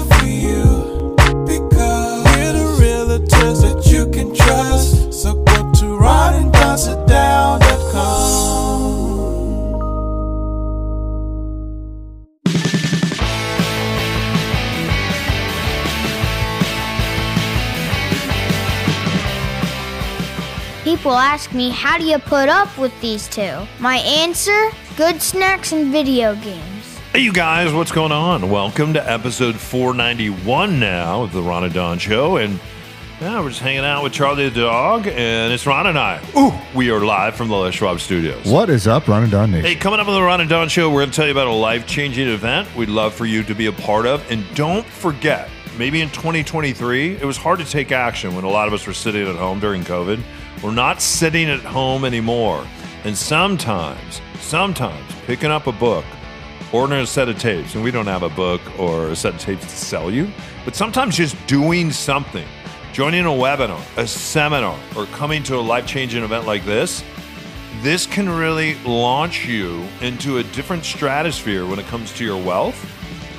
for you, because we're the realtors that you can trust. So go to Ron and Don People ask me, how do you put up with these two? My answer, good snacks and video games. Hey, you guys, what's going on? Welcome to episode 491 now of the Ron and Don Show. And now we're just hanging out with Charlie the dog, and it's Ron and I. Ooh, we are live from the Les Schwab Studios. What is up, Ron and Don Nation? Hey, coming up on the Ron and Don Show, we're going to tell you about a life-changing event we'd love for you to be a part of. And don't forget, maybe in 2023, it was hard to take action when a lot of us were sitting at home during COVID. We're not sitting at home anymore. And sometimes picking up a book, ordering a set of tapes, and we don't have a book or a set of tapes to sell you, but sometimes just doing something, joining a webinar, a seminar, or coming to a life-changing event like this, this can really launch you into a different stratosphere when it comes to your wealth,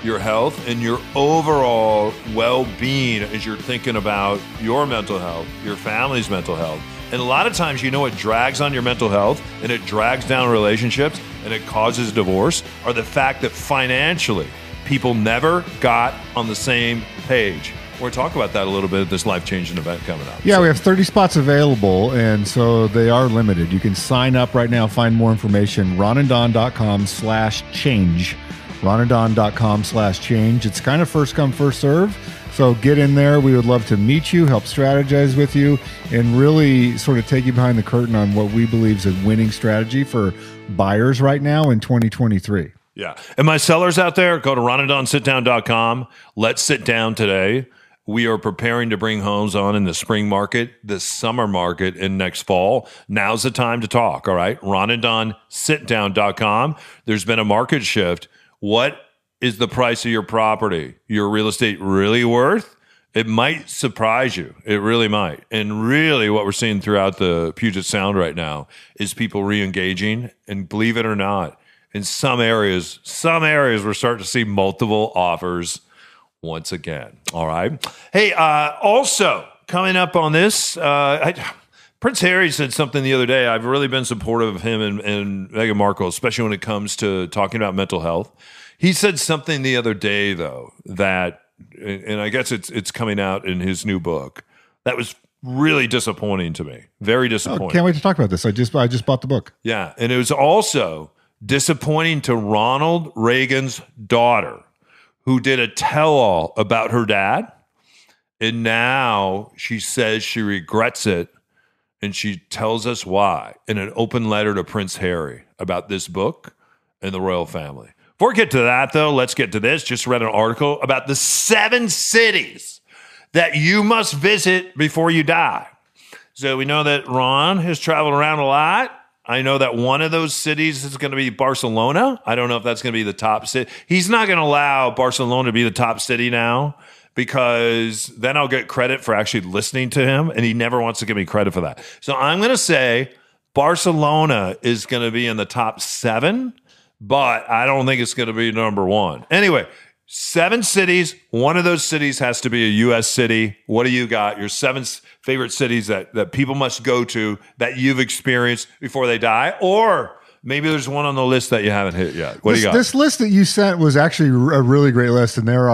your health, and your overall well-being as you're thinking about your mental health, your family's mental health. And a lot of times, you know, it drags on your mental health and it drags down relationships and it causes divorce are the fact that financially people never got on the same page. We're going to talk about that a little bit at this life-changing event coming up. Yeah, so we have 30 spots available, and so they are limited. You can sign up right now. Find more information, ronanddon.com/change. ronanddon.com/change. It's kind of first come, first serve. So get in there. We would love to meet you, help strategize with you, and really sort of take you behind the curtain on what we believe is a winning strategy for buyers right now in 2023. Yeah. And my sellers out there, go to ronanddonsitdown.com. Let's sit down today. We are preparing to bring homes on in the spring market, the summer market, and next fall. Now's the time to talk, all right? ronanddonsitdown.com. There's been a market shift. What is the price of your property, your real estate really worth? It might surprise you. It really might. And really what we're seeing throughout the Puget Sound right now is people re-engaging. And believe it or not, in some areas we're starting to see multiple offers once again. All right. Hey, also coming up on this, Prince Harry said something the other day. I've really been supportive of him and Meghan Markle, especially when it comes to talking about mental health. He said something the other day, though, that, and I guess it's coming out in his new book, that was really disappointing to me. Very disappointing. Oh, can't wait to talk about this. I just bought the book. Yeah, and it was also disappointing to Ronald Reagan's daughter, who did a tell-all about her dad, and now she says she regrets it. And she tells us why in an open letter to Prince Harry about this book and the royal family. Before we get to that, though, let's get to this. Just read an article about the 7 cities that you must visit before you die. So we know that Ron has traveled around a lot. I know that one of those cities is going to be Barcelona. I don't know if that's going to be the top city. He's not going to allow Barcelona to be the top city now, because then I'll get credit for actually listening to him, and he never wants to give me credit for that. So I'm going to say Barcelona is going to be in the top 7, but I don't think it's going to be number 1. Anyway, 7 cities. One of those cities has to be a U.S. city. What do you got? Your 7 favorite cities that people must go to that you've experienced before they die, or maybe there's one on the list that you haven't hit yet. What do you got? This list that you sent was actually a really great list, and there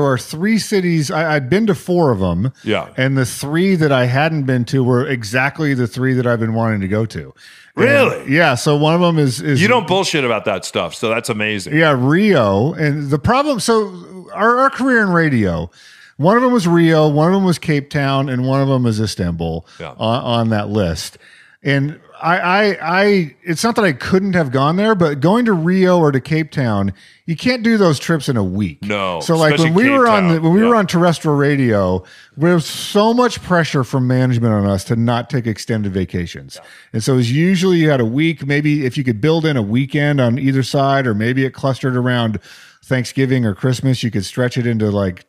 were three cities. I'd been to 4 of them. Yeah. And the 3 that I hadn't been to were exactly the 3 that I've been wanting to go to. Really? And yeah. So one of them is you don't bullshit about that stuff. So that's amazing. Yeah. Rio. And the problem, so our career in radio, one of them was Rio, one of them was Cape Town, and one of them is Istanbul on that list. And I it's not that I couldn't have gone there, but going to Rio or to Cape Town, you can't do those trips in a week. No. So like when we were on terrestrial radio, there was so much pressure from management on us to not take extended vacations. Yeah. And so it was usually you had a week, maybe if you could build in a weekend on either side, or maybe it clustered around Thanksgiving or Christmas, you could stretch it into like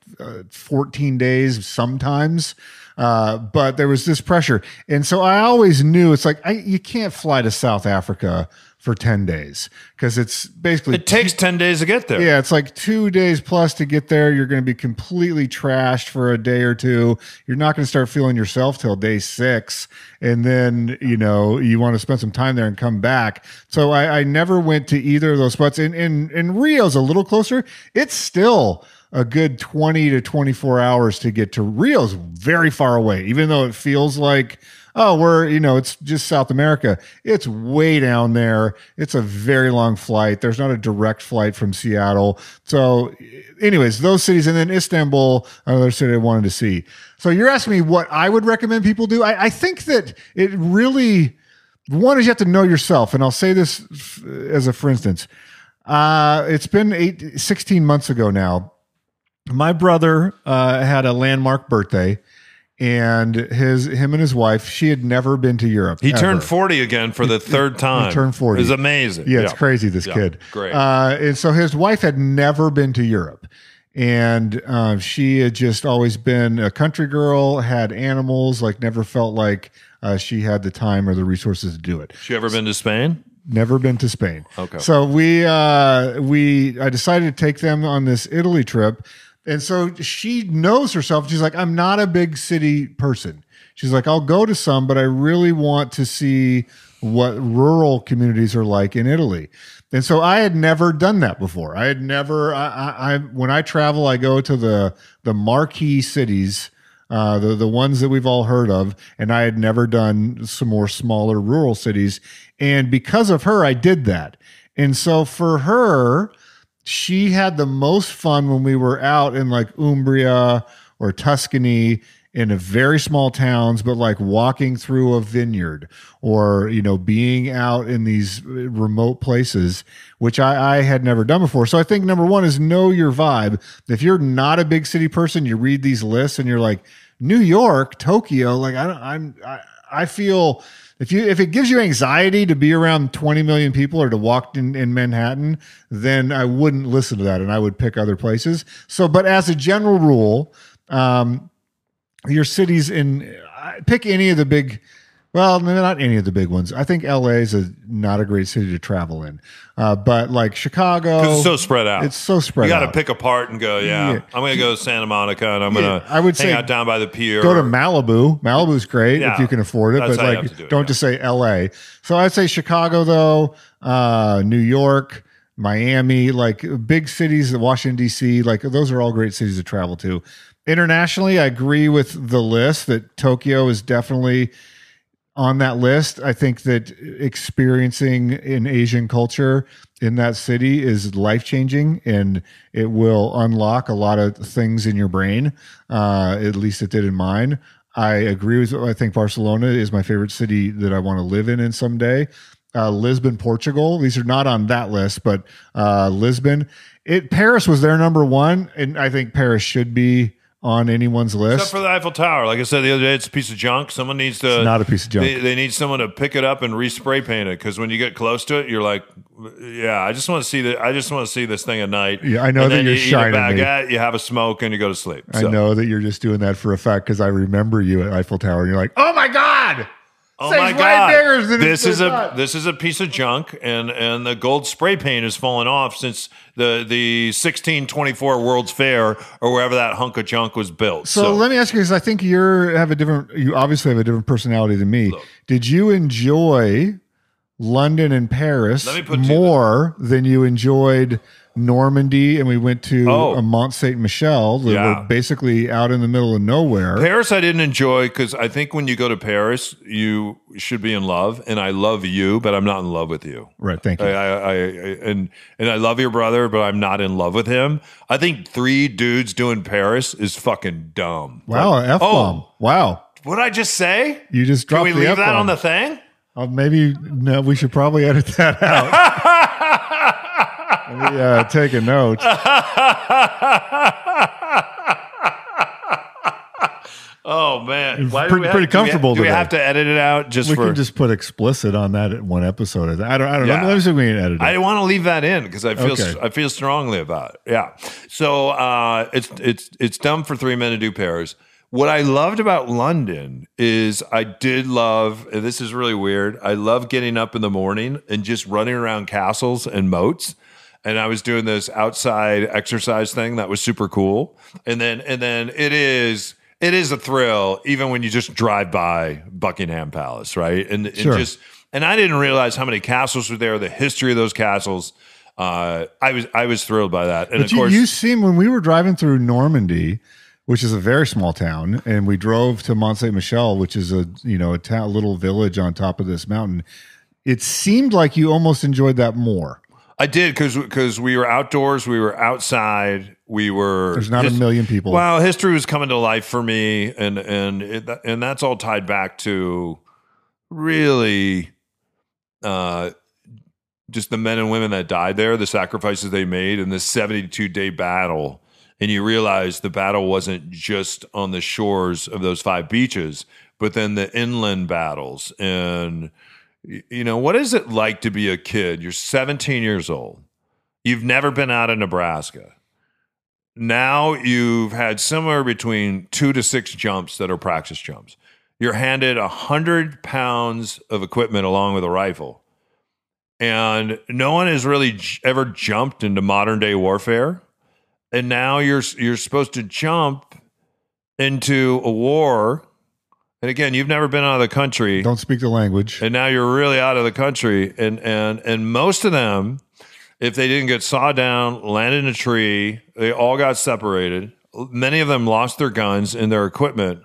14 days sometimes. But there was this pressure. And so I always knew it's like, you can't fly to South Africa for 10 days because it's basically. It takes 10 days to get there. Yeah. It's like 2 days plus to get there. You're going to be completely trashed for a day or two. You're not going to start feeling yourself till day 6. And then, you know, you want to spend some time there and come back. So I never went to either of those spots. In Rio's a little closer. It's still a good 20 to 24 hours to get to. Rio's very far away, even though it feels like, oh, we're, you know, it's just South America. It's way down there. It's a very long flight. There's not a direct flight from Seattle. So anyways, those cities, and then Istanbul, another city I wanted to see. So you're asking me what I would recommend people do. I think that it really, one is you have to know yourself. And I'll say this as a, for instance, it's been 16 months ago now. My brother had a landmark birthday, and him and his wife, she had never been to Europe. He turned 40 again for the third time. He turned 40. It was amazing. Yeah, it's crazy, this kid. Great. And so his wife had never been to Europe. And she had just always been a country girl, had animals, like never felt like she had the time or the resources to do it. She ever been to Spain? Never been to Spain. Okay. So I decided to take them on this Italy trip. And so she knows herself. She's like, I'm not a big city person. She's like, I'll go to some, but I really want to see what rural communities are like in Italy. And so I had never done that before. I had never, when I travel, I go to the marquee cities, the ones that we've all heard of. And I had never done some more smaller rural cities. And because of her, I did that. And so for her, she had the most fun when we were out in like Umbria or Tuscany in a very small towns, but like walking through a vineyard or, you know, being out in these remote places, which I had never done before. So I think number one is know your vibe. If you're not a big city person, you read these lists and you're like, New York, Tokyo, like I feel. If it gives you anxiety to be around 20 million people or to walk in Manhattan, then I wouldn't listen to that and I would pick other places. So, but as a general rule, your cities pick any of the big, well, not any of the big ones. I think LA is not a great city to travel in, but like Chicago, 'cause it's so spread out. It's so spread out. You got to pick apart and go, yeah, I'm going to go to Santa Monica and I'm going to hang out down by the pier. Go to Malibu. Malibu's great if you can afford it, but like don't just say LA. So I'd say Chicago though, New York, Miami, like big cities, Washington DC, like those are all great cities to travel to. Internationally, I agree with the list that Tokyo is definitely on that list. I think that experiencing an Asian culture in that city is life-changing and it will unlock a lot of things in your brain. At least it did in mine. I agree with, I think Barcelona is my favorite city that I want to live in someday. Lisbon, Portugal. These are not on that list, but Lisbon. Paris was their number one, and I think Paris should be on anyone's list. Except for the Eiffel Tower. Like I said the other day, it's a piece of junk. Someone needs to... It's not a piece of junk. They need someone to pick it up and re-spray paint it, because when you get close to it, you're like, yeah, I just want to see this thing at night. Yeah, I know that you're shining. And then you eat a baguette, you have a smoke, and you go to sleep. So. I know that you're just doing that for a fact, because I remember you at Eiffel Tower, and you're like, oh my God! Oh my God! This is a piece of junk, and the gold spray paint has fallen off since the 1624 World's Fair or wherever that hunk of junk was built. So let me ask you, because I think you obviously have a different personality than me. Look, did you enjoy London and Paris more than you enjoyed Normandy, and we went to Mont Saint Michel, that were basically out in the middle of nowhere? Paris I didn't enjoy, because I think when you go to Paris, you should be in love, and I love you, but I'm not in love with you. Right, thank you. And I love your brother, but I'm not in love with him. I think 3 dudes doing Paris is fucking dumb. Wow, like, F-bomb. Oh, wow. What did I just say? You just dropped the F-bomb. Can we leave that on the thing? Maybe, no, we should probably edit that out. Let me take a note. Oh, man. Pretty comfortable today. Do we have to edit it out? We can just put explicit on that in one episode. I don't know. Let me see if we can edit it. I want to leave that in because I feel strongly about it. Yeah. So it's dumb for 3 men to do Paris. What I loved about London is I did love, and this is really weird, I love getting up in the morning and just running around castles and moats. And I was doing this outside exercise thing that was super cool. And then it is a thrill even when you just drive by Buckingham Palace, right? And sure. And I didn't realize how many castles were there, the history of those castles. I was thrilled by that. And of course, you seem, when we were driving through Normandy, which is a very small town, and we drove to Mont Saint Michel, which is a little village on top of this mountain, it seemed like you almost enjoyed that more. I did, because we were outdoors, we were outside, we were... There's not a million people. Well, history was coming to life for me, and that's all tied back to really just the men and women that died there, the sacrifices they made, and this 72-day battle. And you realize the battle wasn't just on the shores of those 5 beaches, but then the inland battles and... You know, what is it like to be a kid? You're 17 years old. You've never been out of Nebraska. Now you've had somewhere between 2 to 6 jumps that are practice jumps. You're handed 100 pounds of equipment along with a rifle. And no one has really ever jumped into modern day warfare. And now you're supposed to jump into a war. And again, you've never been out of the country. Don't speak the language. And now you're really out of the country. And most of them, if they didn't get sawed down, landed in a tree, they all got separated. Many of them lost their guns and their equipment.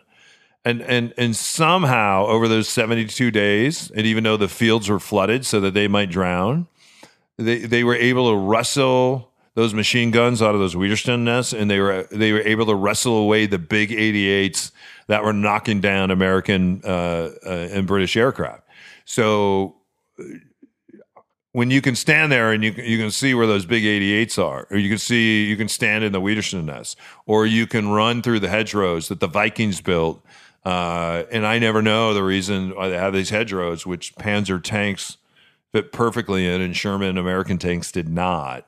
And somehow over those 72 days, and even though the fields were flooded so that they might drown, they were able to wrestle those machine guns out of those Weatherstone nests, and they were able to wrestle away the big 88s that were knocking down American and British aircraft. So when you can stand there and you can see where those big 88s are, or you can stand in the Weatherstone nests, or you can run through the hedgerows that the Vikings built. And I never know the reason why they have these hedgerows, which Panzer tanks fit perfectly in, and Sherman American tanks did not.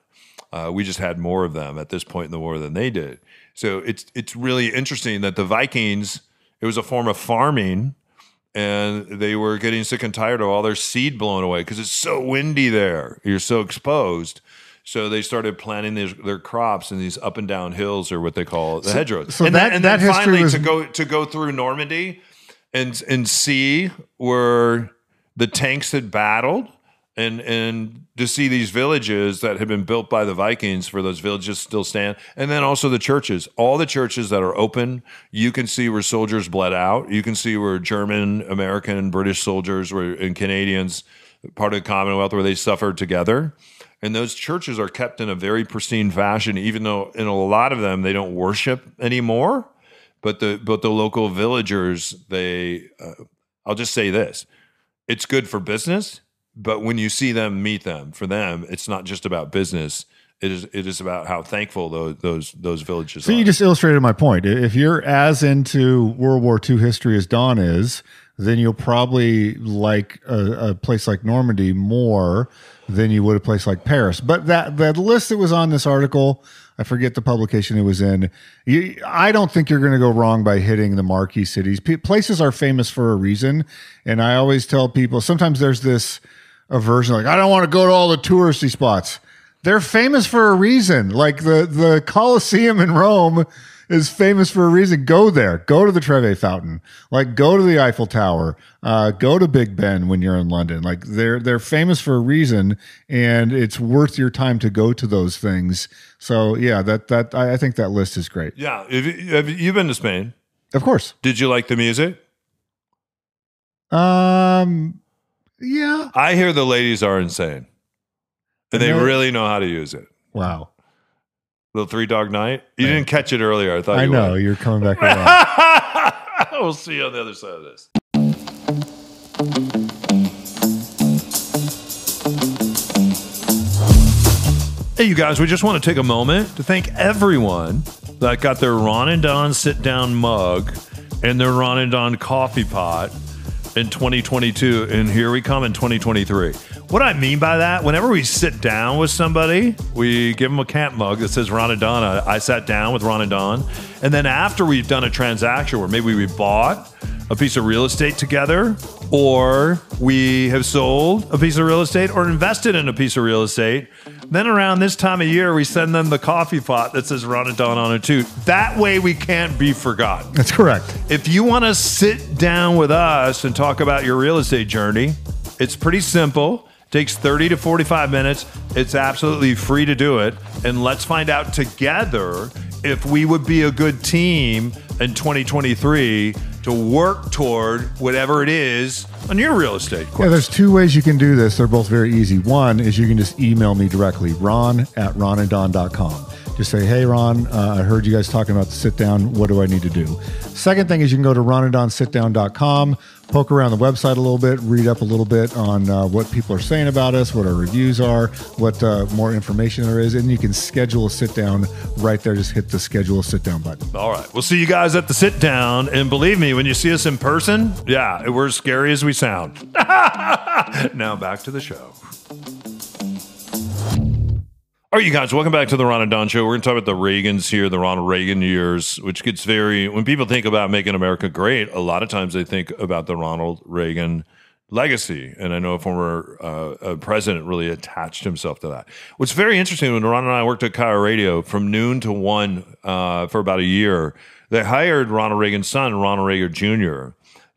We just had more of them at this point in the war than they did. So it's really interesting that the Vikings, it was a form of farming, and they were getting sick and tired of all their seed blown away because it's so windy there. You're so exposed. So they started planting their crops in these up and down hills, or what they call the hedgerows. So and then finally to go through Normandy and see where the tanks had battled. And to see these villages that had been built by the Vikings, for those villages still stand. And then also the churches, all the churches that are open, you can see where soldiers bled out. You can see where German, American, British soldiers were, and Canadians, part of the Commonwealth, where they suffered together. And those churches are kept in a very pristine fashion, even though in a lot of them they don't worship anymore. But the local villagers, they, I'll just say this, it's good for business. But when you see them, meet them. For them, it's not just about business. It is about how thankful those villages are. So you just illustrated my point. If you're as into World War II history as Don is, then you'll probably like a place like Normandy more than you would a place like Paris. But that list that was on this article, I forget the publication it was in, I don't think you're going to go wrong by hitting the marquee cities. Places are famous for a reason. And I always tell people, sometimes there's this aversion, like, I don't want to go to all the touristy spots. They're famous for a reason. Like the Colosseum in Rome is famous for a reason. Go there. Go to the Trevi Fountain. Like, go to the Eiffel Tower. Go to Big Ben when you're in London. Like, they're famous for a reason, and it's worth your time to go to those things. So yeah, that I think that list is great. Yeah, have you been to Spain? Of course. Did you like the music? Yeah. I hear the ladies are insane. And they really know how to use it. Wow. Little three-dog night. You didn't catch it earlier. I thought you would. I know. You're coming back around. We'll see you on the other side of this. Hey, you guys. We just want to take a moment to thank everyone that got their Ron and Don sit-down mug and their Ron and Don coffee pot. in 2022, and here we come in 2023. What I mean by that, whenever we sit down with somebody, we give them a cat mug that says Ron and Don. I sat down with Ron and Don. And then after we've done a transaction where maybe we bought a piece of real estate together, or we have sold a piece of real estate or invested in a piece of real estate, then around this time of year, we send them the coffee pot that says Ron and Don on it too. That way we can't be forgotten. That's correct. If you want to sit down with us and talk about your real estate journey, it's pretty simple. It takes 30 to 45 minutes. It's absolutely free to do it. And let's find out together if we would be a good team in 2023 to work toward whatever it is on your real estate question. Yeah, there's two ways you can do this. They're both very easy. One is you can just email me directly, ron@ronanddon.com. Just say, hey, Ron, I heard you guys talking about the sit down. What do I need to do? Second thing is you can go to ronanddonsitdown.com, poke around the website a little bit, read up a little bit on what people are saying about us, what our reviews are, what more information there is, and you can schedule a sit-down right there. Just hit the schedule a sit-down button. All right. We'll see you guys at the sit-down, and believe me, when you see us in person, yeah, we're as scary as we sound. Now back to the show. All right, you guys, welcome back to the Ron and Don Show. We're going to talk about the Reagans here, the Ronald Reagan years, which gets very, when people think about making America great, a lot of times they think about the Ronald Reagan legacy. And I know a former president really attached himself to that. What's very interesting, when Ron and I worked at KIRO Radio from noon to 1 for about a year, they hired Ronald Reagan's son, Ronald Reagan Jr.,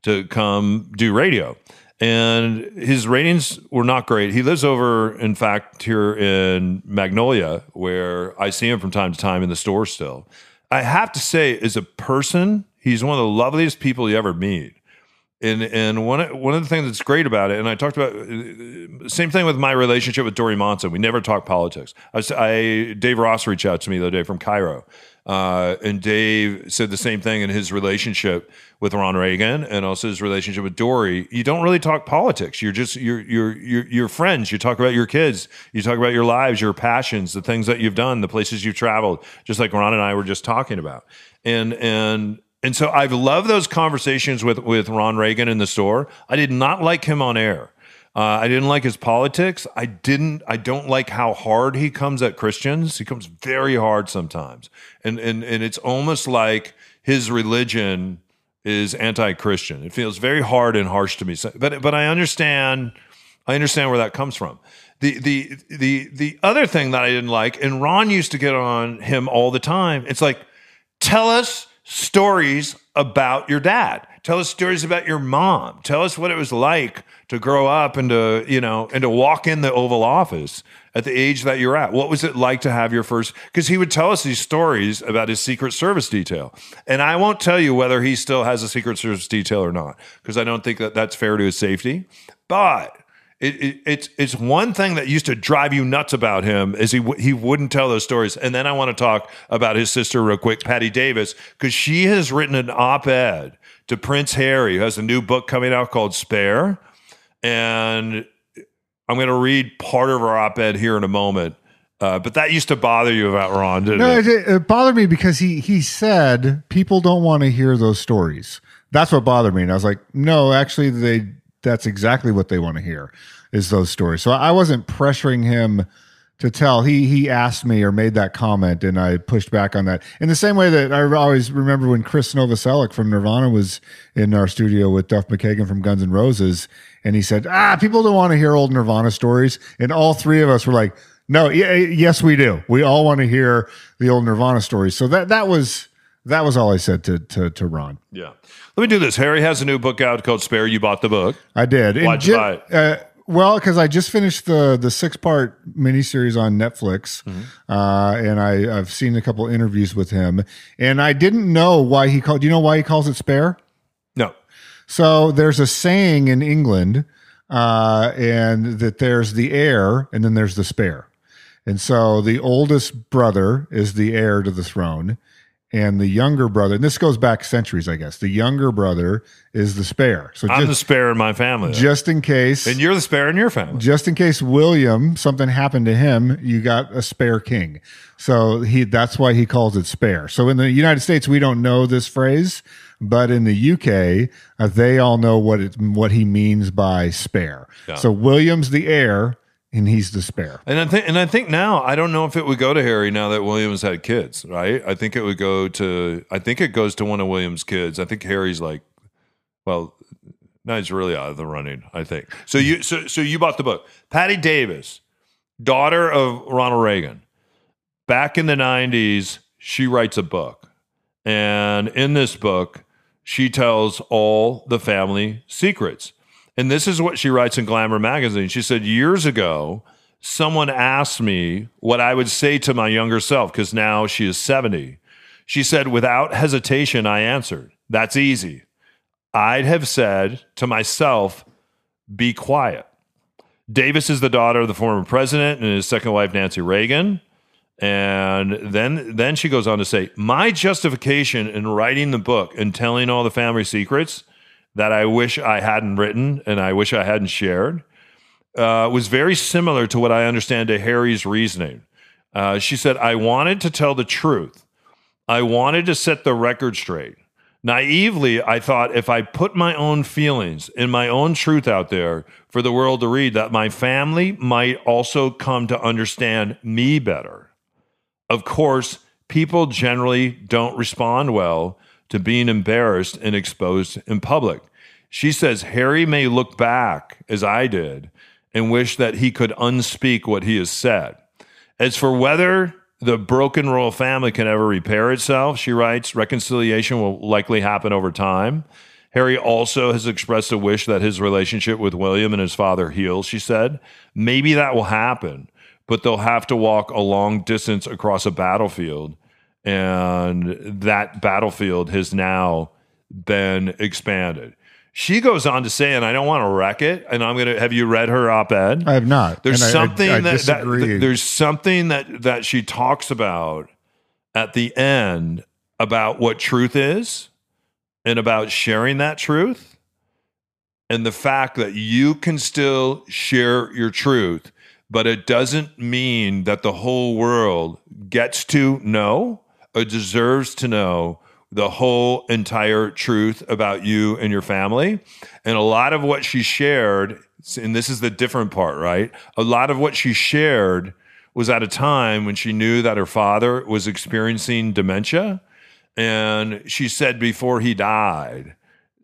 to come do radio. And his ratings were not great. He lives over, in fact, here in Magnolia, where I see him from time to time in the store still. I have to say, as a person, he's one of the loveliest people you ever meet. And one of the things that's great about it, and I talked about, same thing with my relationship with Dori Monson. We never talk politics. Dave Ross reached out to me the other day from KIRO. And Dave said the same thing in his relationship with Ron Reagan and also his relationship with Dori. You don't really talk politics. You're just you're friends. You talk about your kids. You talk about your lives, your passions, the things that you've done, the places you've traveled, just like Ron and I were just talking about. And so I've loved those conversations with Ron Reagan in the store. I did not like him on air. I didn't like his politics. I don't like how hard he comes at Christians. He comes very hard sometimes. And it's almost like his religion is anti-Christian. It feels very hard and harsh to me. But I understand where that comes from. The other thing that I didn't like, and Ron used to get on him all the time. It's like, tell us stories about your dad. Tell us stories about your mom. Tell us what it was like to grow up and to, you know, and to walk in the Oval Office at the age that you're at. What was it like to have your first? Because he would tell us these stories about his Secret Service detail. And I won't tell you whether he still has a Secret Service detail or not, because I don't think that that's fair to his safety. But it's one thing that used to drive you nuts about him is he wouldn't tell those stories. And then I want to talk about his sister real quick, Patty Davis, because she has written an op-ed to Prince Harry, who has a new book coming out called Spare. And I'm going to read part of our op-ed here in a moment. But that used to bother you about Ron, didn't it? No, it bothered me because he said people don't want to hear those stories. That's what bothered me. And I was like, no, actually, that's exactly what they want to hear is those stories. So I wasn't pressuring him to tell. He asked me or made that comment, and I pushed back on that. In the same way that I always remember when Chris Novoselic from Nirvana was in our studio with Duff McKagan from Guns N' Roses, and he said, people don't want to hear old Nirvana stories. And all three of us were like, no, yes, we do. We all want to hear the old Nirvana stories. So that was all I said to Ron. Yeah. Let me do this. Harry has a new book out called Spare. You bought the book. I did. Why'd you buy it? Well, because I just finished the 6-part miniseries on Netflix, and I've seen a couple interviews with him, and I didn't know why he called. Do you know why he calls it Spare? No. So there's a saying in England, and that there's the heir, and then there's the spare, and so the oldest brother is the heir to the throne. And the younger brother, and this goes back centuries, I guess. The younger brother is the spare. So I'm the spare in my family. Just in case. And you're the spare in your family. Just in case William, something happened to him, you got a spare king. So that's why he calls it spare. So in the United States, we don't know this phrase, but in the UK, they all know what he means by spare. Yeah. So William's the heir, and he's the spare. And I think now, I don't know if it would go to Harry now that William's had kids, right? I think it would go to, I think it goes to one of William's kids. I think Harry's like, well, now he's really out of the running, I think. So you bought the book. Patty Davis, daughter of Ronald Reagan. Back in the 90s, she writes a book. And in this book, she tells all the family secrets. And this is what she writes in Glamour magazine. She said, years ago, someone asked me what I would say to my younger self, because now she is 70. She said, without hesitation, I answered, that's easy. I'd have said to myself, be quiet. Davis is the daughter of the former president and his second wife, Nancy Reagan. And then she goes on to say, my justification in writing the book and telling all the family secrets that I wish I hadn't written and I wish I hadn't shared, was very similar to what I understand to Harry's reasoning. She said, I wanted to tell the truth. I wanted to set the record straight. Naively, I thought if I put my own feelings and my own truth out there for the world to read, that my family might also come to understand me better. Of course, people generally don't respond well to being embarrassed and exposed in public. She says, Harry may look back, as I did, and wish that he could unspeak what he has said. As for whether the broken royal family can ever repair itself, she writes, reconciliation will likely happen over time. Harry also has expressed a wish that his relationship with William and his father heals, she said. Maybe that will happen, but they'll have to walk a long distance across a battlefield. And that battlefield has now been expanded. She goes on to say, and I don't want to wreck it, and I'm going to, have you read her op-ed? I have not. There's something that she talks about at the end about what truth is and about sharing that truth and the fact that you can still share your truth, but it doesn't mean that the whole world gets to know or deserves to know the whole entire truth about you and your family. And a lot of what she shared, and this is the different part, right? A lot of what she shared was at a time when she knew that her father was experiencing dementia. And she said before he died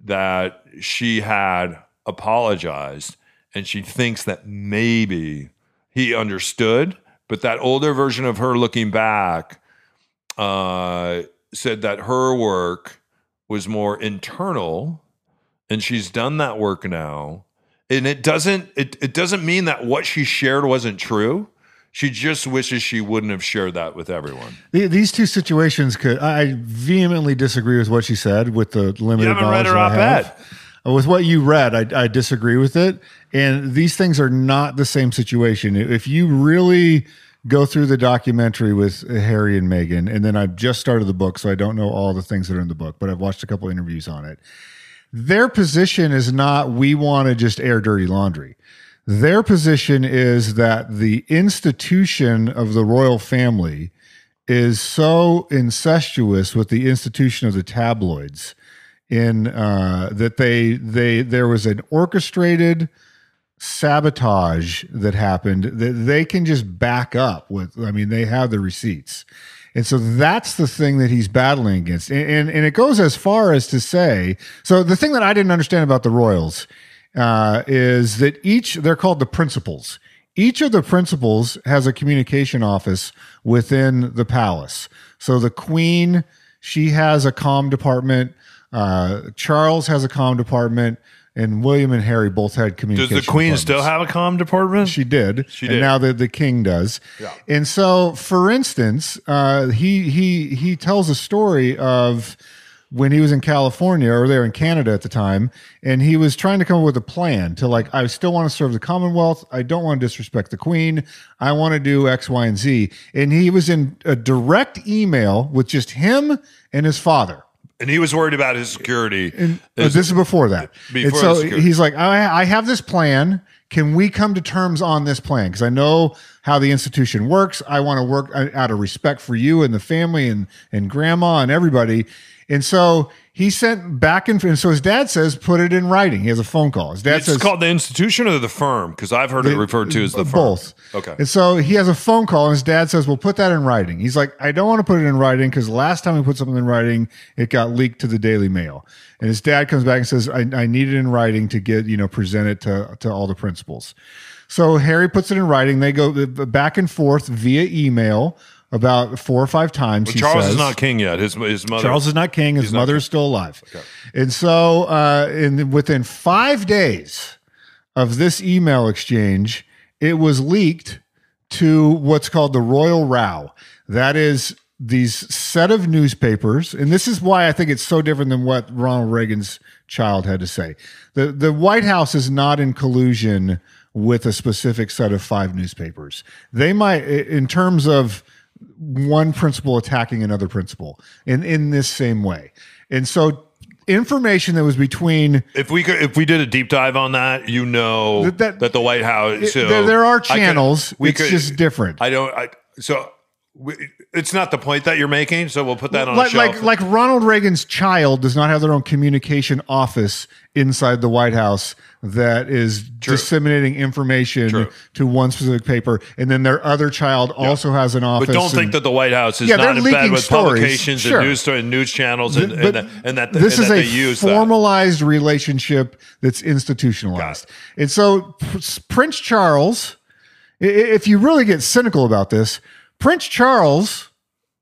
that she had apologized, and she thinks that maybe he understood, but that older version of her looking back said that her work was more internal, and she's done that work now. And it doesn't mean that what she shared wasn't true. She just wishes she wouldn't have shared that with everyone. These two situations could. I vehemently disagree with what she said. With the limited knowledge that I have, with what you read, I disagree with it. And these things are not the same situation. If you really go through the documentary with Harry and Meghan, and then I've just started the book, so I don't know all the things that are in the book, but I've watched a couple interviews on it. Their position is not, we want to just air dirty laundry. Their position is that the institution of the royal family is so incestuous with the institution of the tabloids in that there was an orchestrated sabotage that happened that they can just back up with. I mean, they have the receipts. And so that's the thing that he's battling against. And it goes as far as to say, so the thing that I didn't understand about the royals is that they're called the principals. Each of the principals has a communication office within the palace. So the queen, she has a comm department. Charles has a comm department. And William and Harry both had communication. Does the queen still have a comm department? She did. She did. And now the king does. Yeah. And so, for instance, he tells a story of when he was in California, or they were in Canada at the time, and he was trying to come up with a plan to, like, I still want to serve the Commonwealth. I don't want to disrespect the Queen. I want to do X, Y, and Z. And he was in a direct email with just him and his father. And he was worried about his security. And, this is before that. Before so he's like, I have this plan. Can we come to terms on this plan? Because I know how the institution works. I want to work out of respect for you and the family and grandma and everybody. And so he sent back and so his dad says, put it in writing. He has a phone call. His dad says, it's called the institution or the firm? Because I've heard it referred to as the firm. Both. Okay. And so he has a phone call and his dad says, well, put that in writing. He's like, I don't want to put it in writing because last time we put something in writing, it got leaked to the Daily Mail. And his dad comes back and says, I need it in writing to get, you know, present it to all the principals. So Harry puts it in writing. They go back and forth via email about 4 or 5 times. Well, Charles is not king yet. His mother. Charles is not king. His mother is still alive. Okay. And so, within 5 days of this email exchange, it was leaked to what's called the Royal Rota. That is these set of newspapers, and this is why I think it's so different than what Ronald Reagan's child had to say. The White House is not in collusion with a specific set of 5 newspapers. They might, in terms of one principal attacking another principal in this same way. And so information that was between, if we did a deep dive on that, you know, that the White House, there are channels. It's just different. It's not the point that you're making, so we'll put that on a shelf. Like Ronald Reagan's child does not have their own communication office inside the White House that is disseminating information to one specific paper, and then their other child also has an office. But don't think that the White House is not in bed with publications and news channels, and that they use that. This is a formalized relationship that's institutionalized. And so Prince Charles, if you really get cynical about this, Prince Charles,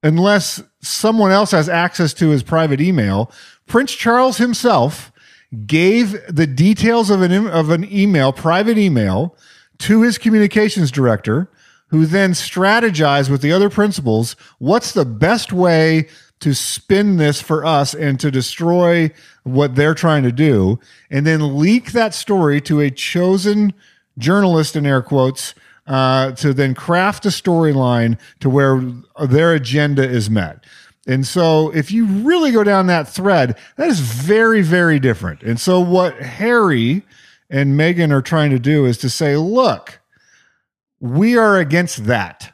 unless someone else has access to his private email, Prince Charles himself gave the details of an email, private email, to his communications director, who then strategized with the other principals, what's the best way to spin this for us and to destroy what they're trying to do, and then leak that story to a chosen journalist, in air quotes, to then craft a storyline to where their agenda is met. And so if you really go down that thread, that is very, very different. And so what Harry and Meghan are trying to do is to say, look, we are against that.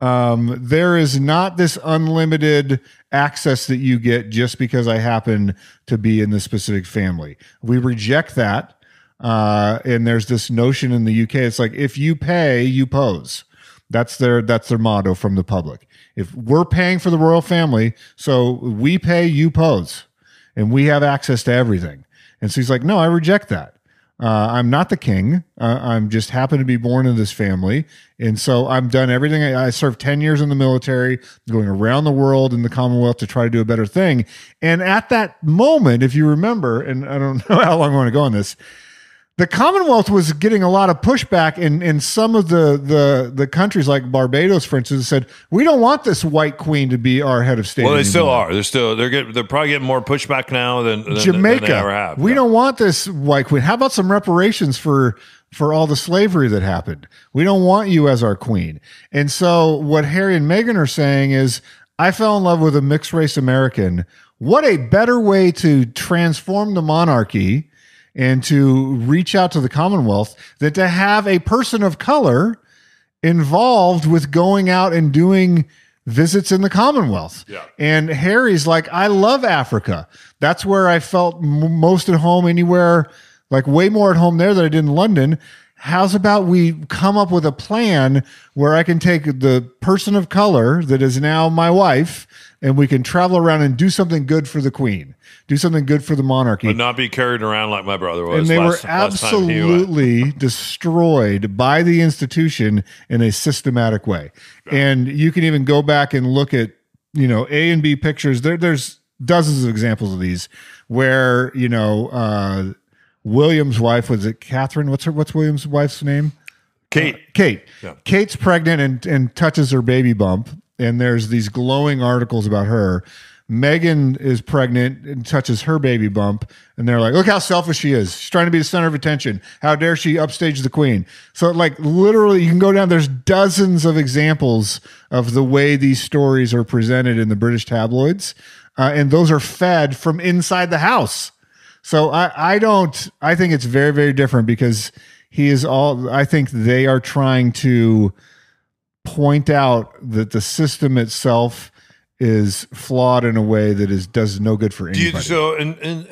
There is not this unlimited access that you get just because I happen to be in this specific family. We reject that. And there's this notion in the UK, it's like, if you pay, you pose. That's their motto from the public. If we're paying for the royal family, so we pay, you pose, and we have access to everything. And so he's like, no, I reject that. I'm not the king. I'm just happen to be born in this family. And so I've done everything. I served 10 years in the military, going around the world in the Commonwealth to try to do a better thing. And at that moment, if you remember, and I don't know how long I want to go on this, the Commonwealth was getting a lot of pushback in some of the countries, like Barbados, for instance, said, we don't want this white queen to be our head of state. Well, they anymore. Still are. They're probably getting more pushback now than Jamaica. Than they ever have. We don't want this white queen. How about some reparations for all the slavery that happened? We don't want you as our queen. And so what Harry and Meghan are saying is, I fell in love with a mixed race American. What a better way to transform the monarchy and to reach out to the Commonwealth than to have a person of color involved with going out and doing visits in the Commonwealth. Yeah. And Harry's like, I love Africa. That's where I felt most at home anywhere, like way more at home there than I did in London. How's about we come up with a plan where I can take the person of color that is now my wife, and we can travel around and do something good for the Queen, do something good for the monarchy. But not be carried around like my brother was. And they were absolutely destroyed by the institution in a systematic way. Yeah. And you can even go back and look at, you know, A and B pictures. There's dozens of examples of these where, you know, William's wife, was it Catherine? What's William's wife's name? Kate. Kate. Yeah. Kate's pregnant and touches her baby bump, and there's these glowing articles about her. Meghan is pregnant and touches her baby bump, and they're like, look how selfish she is. She's trying to be the center of attention. How dare she upstage the queen? So, like, literally, you can go down. There's dozens of examples of the way these stories are presented in the British tabloids, and those are fed from inside the house. So I think it's very, very different because I think they are trying to point out that the system itself is flawed in a way that does no good for anybody.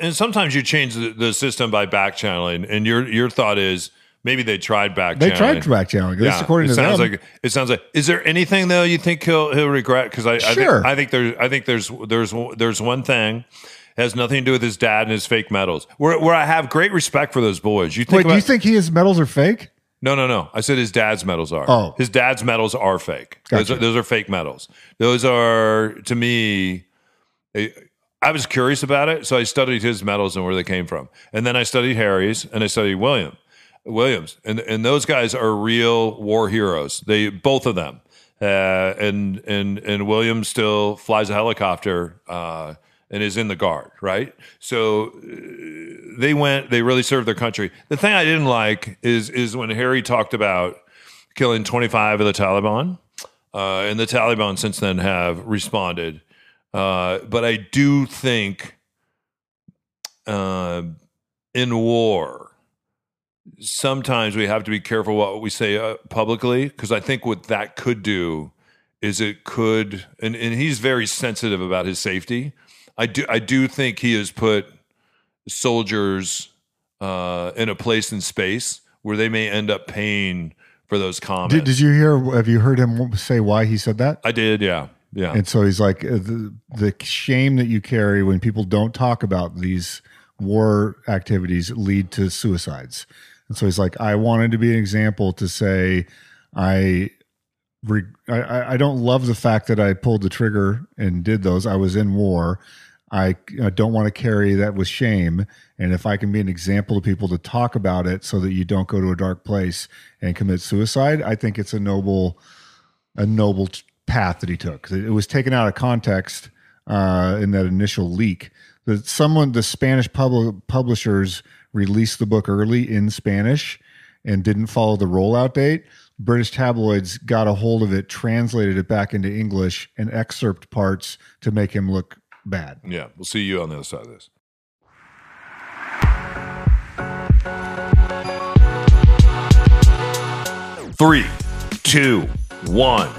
And sometimes you change the system by back channeling, and your thought is maybe they tried back channeling. Yeah, according to them. It sounds like. Is there anything though you think he'll regret? Because I think there's one thing. It has nothing to do with his dad and his fake medals. Where I have great respect for those boys. Do you think his medals are fake? No. I said his dad's medals are. Oh. His dad's medals are fake. Gotcha. Those are fake medals. Those are, to me, I was curious about it, so I studied his medals and where they came from. And then I studied Harry's, and I studied Williams. And those guys are real war heroes. Both of them. And William still flies a helicopter and is in the guard, right? So they really served their country. The thing I didn't like is when Harry talked about killing 25 of the Taliban, and the Taliban since then have responded. But I do think in war, sometimes we have to be careful what we say publicly, because I think what that could do is it could, and he's very sensitive about his safety. I do think he has put soldiers in a place in space where they may end up paying for those comments. Have you heard him say why he said that? I did, yeah. And so he's like, the shame that you carry when people don't talk about these war activities lead to suicides. And so he's like, I wanted to be an example to say I don't love the fact that I pulled the trigger and did those. I was in war. I don't want to carry that with shame. And if I can be an example to people to talk about it so that you don't go to a dark place and commit suicide, I think it's a noble path that he took. It was taken out of context in that initial leak. That the Spanish publishers released the book early in Spanish and didn't follow the rollout date. British tabloids got a hold of it, translated it back into English, and excerpt parts to make him look bad. Yeah, we'll see you on the other side of this. Three, two, one.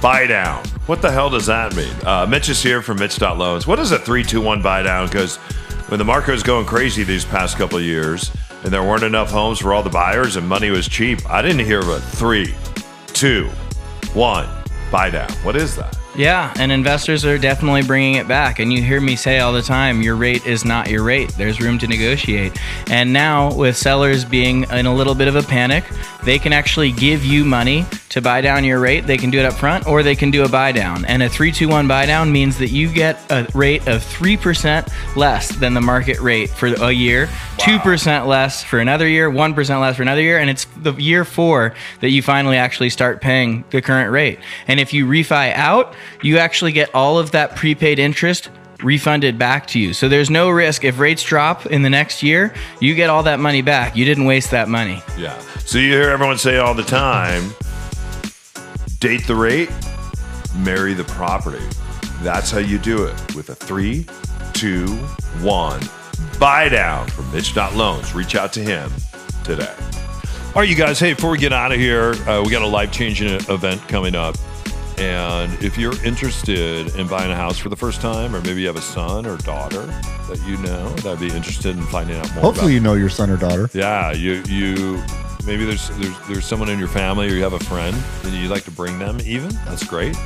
Buy down. What the hell does that mean? Mitch is here from Mitch.loans. What is a 3-2-1 buy down? Because when the market was going crazy these past couple of years, and there weren't enough homes for all the buyers and money was cheap, I didn't hear of a 3-2-1 buy down. What is that? Yeah, and investors are definitely bringing it back. And you hear me say all the time, your rate is not your rate. There's room to negotiate. And now with sellers being in a little bit of a panic, they can actually give you money to buy down your rate. They can do it up front, or they can do a buy down. And a 3-2-1 buy down means that you get a rate of 3% less than the market rate for a year, wow. 2% less for another year, 1% less for another year. And it's the year 4 that you finally actually start paying the current rate. And if you refi out, you actually get all of that prepaid interest refunded back to you. So there's no risk. If rates drop in the next year, you get all that money back. You didn't waste that money. Yeah. So you hear everyone say all the time, date the rate, marry the property. That's how you do it with a 3-2-1 buy down from Mitch.loans. Reach out to him today. All right, you guys. Hey, before we get out of here, we got a life-changing event coming up. And if you're interested in buying a house for the first time, or maybe you have a son or daughter that you know that'd be interested in finding out more. Hopefully, you know your son or daughter. Yeah, you maybe there's someone in your family, or you have a friend, and you'd like to bring them. Even that's great.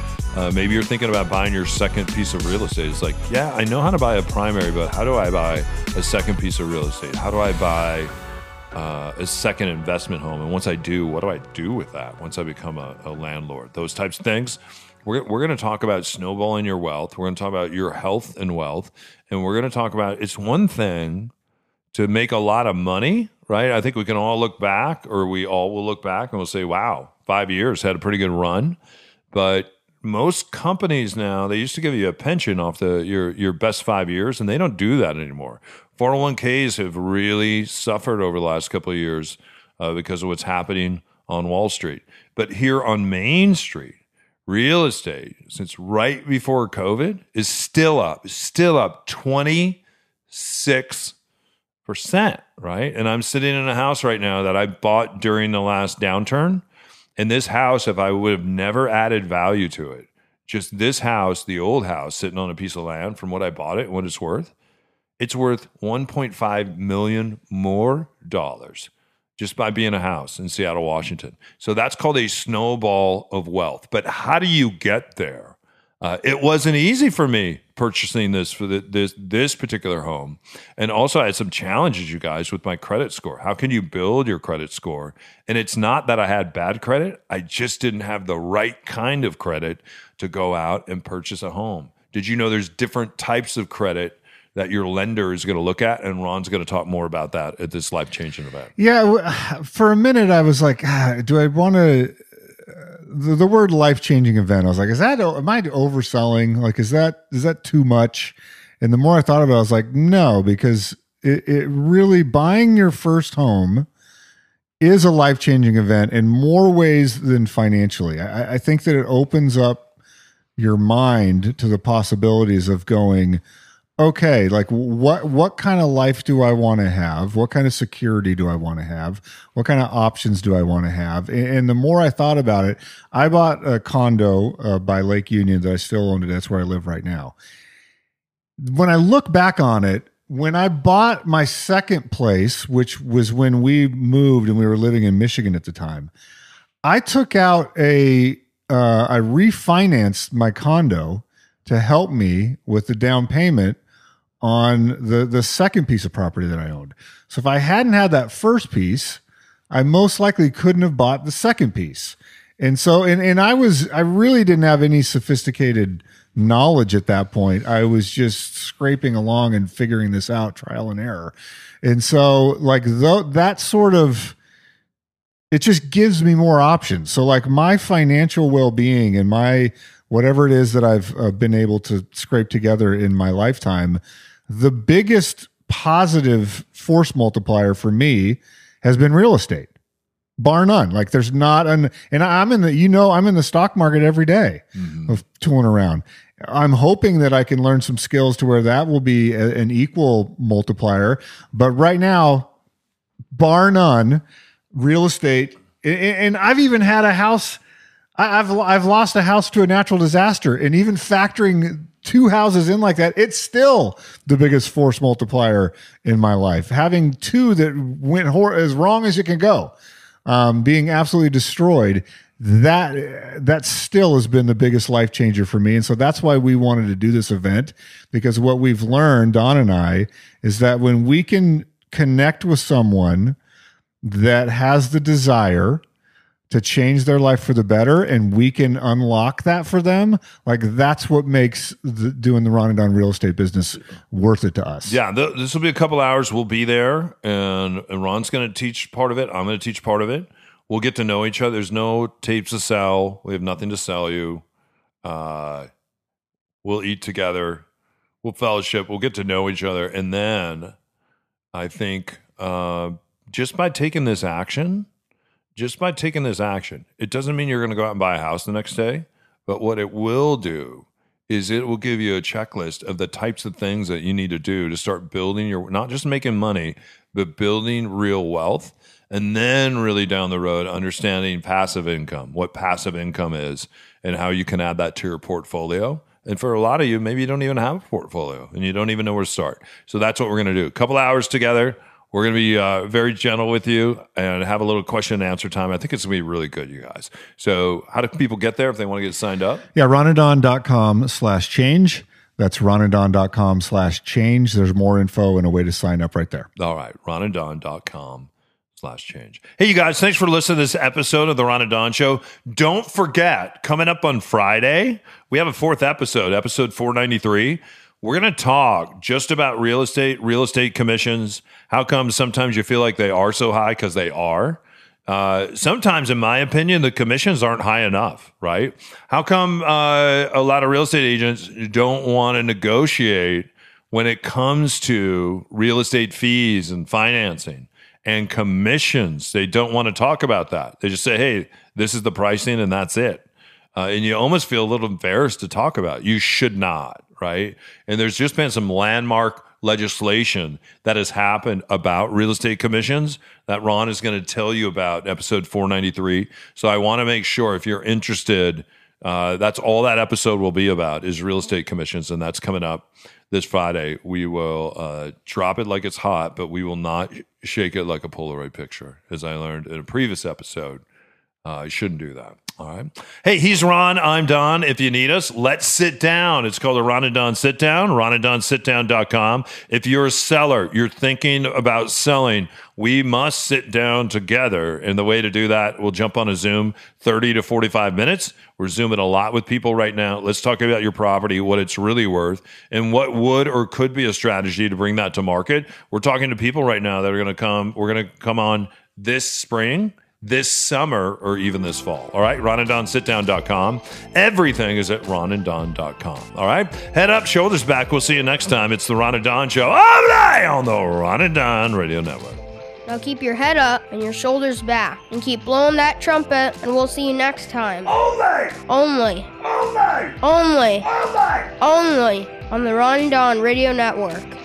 Maybe you're thinking about buying your second piece of real estate. It's like, yeah, I know how to buy a primary, but how do I buy a second piece of real estate? How do I buy a second investment home? And once I do, what do I do with that once I become a landlord? Those types of things. We're going to talk about snowballing your wealth. We're going to talk about your health and wealth. And we're going to talk about, it's one thing to make a lot of money, right? I think we can all look back, or we all will look back and we'll say, wow, 5 years had a pretty good run. But most companies now, they used to give you a pension off your best 5 years, and they don't do that anymore. 401ks have really suffered over the last couple of years because of what's happening on Wall Street. But here on Main Street, real estate, since right before COVID, is still up 26%, right? And I'm sitting in a house right now that I bought during the last downturn. And this house, if I would have never added value to it, just this house, the old house sitting on a piece of land from what I bought it and what it's worth $1.5 million more just by being a house in Seattle, Washington. So that's called a snowball of wealth. But how do you get there? It wasn't easy for me purchasing this for this particular home. And also I had some challenges, you guys, with my credit score. How can you build your credit score? And it's not that I had bad credit. I just didn't have the right kind of credit to go out and purchase a home. Did you know there's different types of credit that your lender is going to look at? And Ron's going to talk more about that at this life-changing event. Yeah, for a minute I was like, do I want to... The word life-changing event, I was like, am I overselling? Like, is that too much? And the more I thought about it, I was like, no, because it really, buying your first home is a life-changing event in more ways than financially. I think that it opens up your mind to the possibilities of going, okay, like what kind of life do I want to have? What kind of security do I want to have? What kind of options do I want to have? And the more I thought about it, I bought a condo by Lake Union that I still own today. That's where I live right now. When I look back on it, when I bought my second place, which was when we moved and we were living in Michigan at the time, I took out I refinanced my condo to help me with the down payment on the second piece of property that I owned. So if I hadn't had that first piece, I most likely couldn't have bought the second piece. And so, and I really didn't have any sophisticated knowledge at that point. I was just scraping along and figuring this out, trial and error. And so like that sort of, it just gives me more options. So like my financial well-being and my, whatever it is that I've been able to scrape together in my lifetime, the biggest positive force multiplier for me has been real estate, bar none. Like there's not and I'm in the stock market every day of tooling around. I'm hoping that I can learn some skills to where that will be an equal multiplier. But right now, bar none, real estate, and I've even had a house. I've lost a house to a natural disaster, and even factoring two houses in like that, it's still the biggest force multiplier in my life. Having two that went as wrong as it can go, being absolutely destroyed, that still has been the biggest life changer for me. And so that's why we wanted to do this event, because what we've learned, Don and I, is that when we can connect with someone that has the desire to change their life for the better, and we can unlock that for them, like that's what makes doing the Ron and Don real estate business worth it to us. Yeah, this will be a couple hours. We'll be there, and Ron's going to teach part of it. I'm going to teach part of it. We'll get to know each other. There's no tapes to sell. We have nothing to sell you. We'll eat together. We'll fellowship. We'll get to know each other. And then I think just by taking this action... it doesn't mean you're going to go out and buy a house the next day, but what it will do is it will give you a checklist of the types of things that you need to do to start building your, not just making money, but building real wealth. And then really down the road, understanding passive income, what passive income is and how you can add that to your portfolio. And for a lot of you, maybe you don't even have a portfolio and you don't even know where to start. So that's what we're going to do. A couple hours together. We're going to be very gentle with you and have a little question and answer time. I think it's going to be really good, you guys. So how do people get there if they want to get signed up? Yeah, ronandon.com/change. That's ronandon.com/change. There's more info and a way to sign up right there. All right, ronandon.com/change. Hey, you guys, thanks for listening to this episode of The Ron and Don Show. Don't forget, coming up on Friday, we have a fourth episode, episode 493. We're going to talk just about real estate commissions, how come sometimes you feel like they are so high because they are, Sometimes, in my opinion, the commissions aren't high enough, right? How come a lot of real estate agents don't want to negotiate when it comes to real estate fees and financing and commissions? They don't want to talk about that. They just say, hey, this is the pricing and that's it. And you almost feel a little embarrassed to talk about it. You should not, right? And there's just been some landmark legislation that has happened about real estate commissions that Ron is going to tell you about, episode 493. So I want to make sure if you're interested, that's all that episode will be about is real estate commissions, and that's coming up this Friday. We will drop it like it's hot, but we will not shake it like a Polaroid picture, as I learned in a previous episode. You shouldn't do that. All right. Hey, he's Ron. I'm Don. If you need us, let's sit down. It's called the Ron and Don Sit Down, ronanddonsitdown.com. If you're a seller, you're thinking about selling, we must sit down together. And the way to do that, we'll jump on a Zoom, 30 to 45 minutes. We're Zooming a lot with people right now. Let's talk about your property, what it's really worth, and what would or could be a strategy to bring that to market. We're talking to people right now that are going to come. We're going to come on this spring, this summer, or even this fall. All right, ronanddonsitdown.com. Everything is at ronanddon.com. All right, head up, shoulders back. We'll see you next time. It's the Ron and Don Show all day on the Ron and Don Radio Network. Now keep your head up and your shoulders back and keep blowing that trumpet, and we'll see you next time. Only. Only. Only. Only. Only on the Ron and Don Radio Network.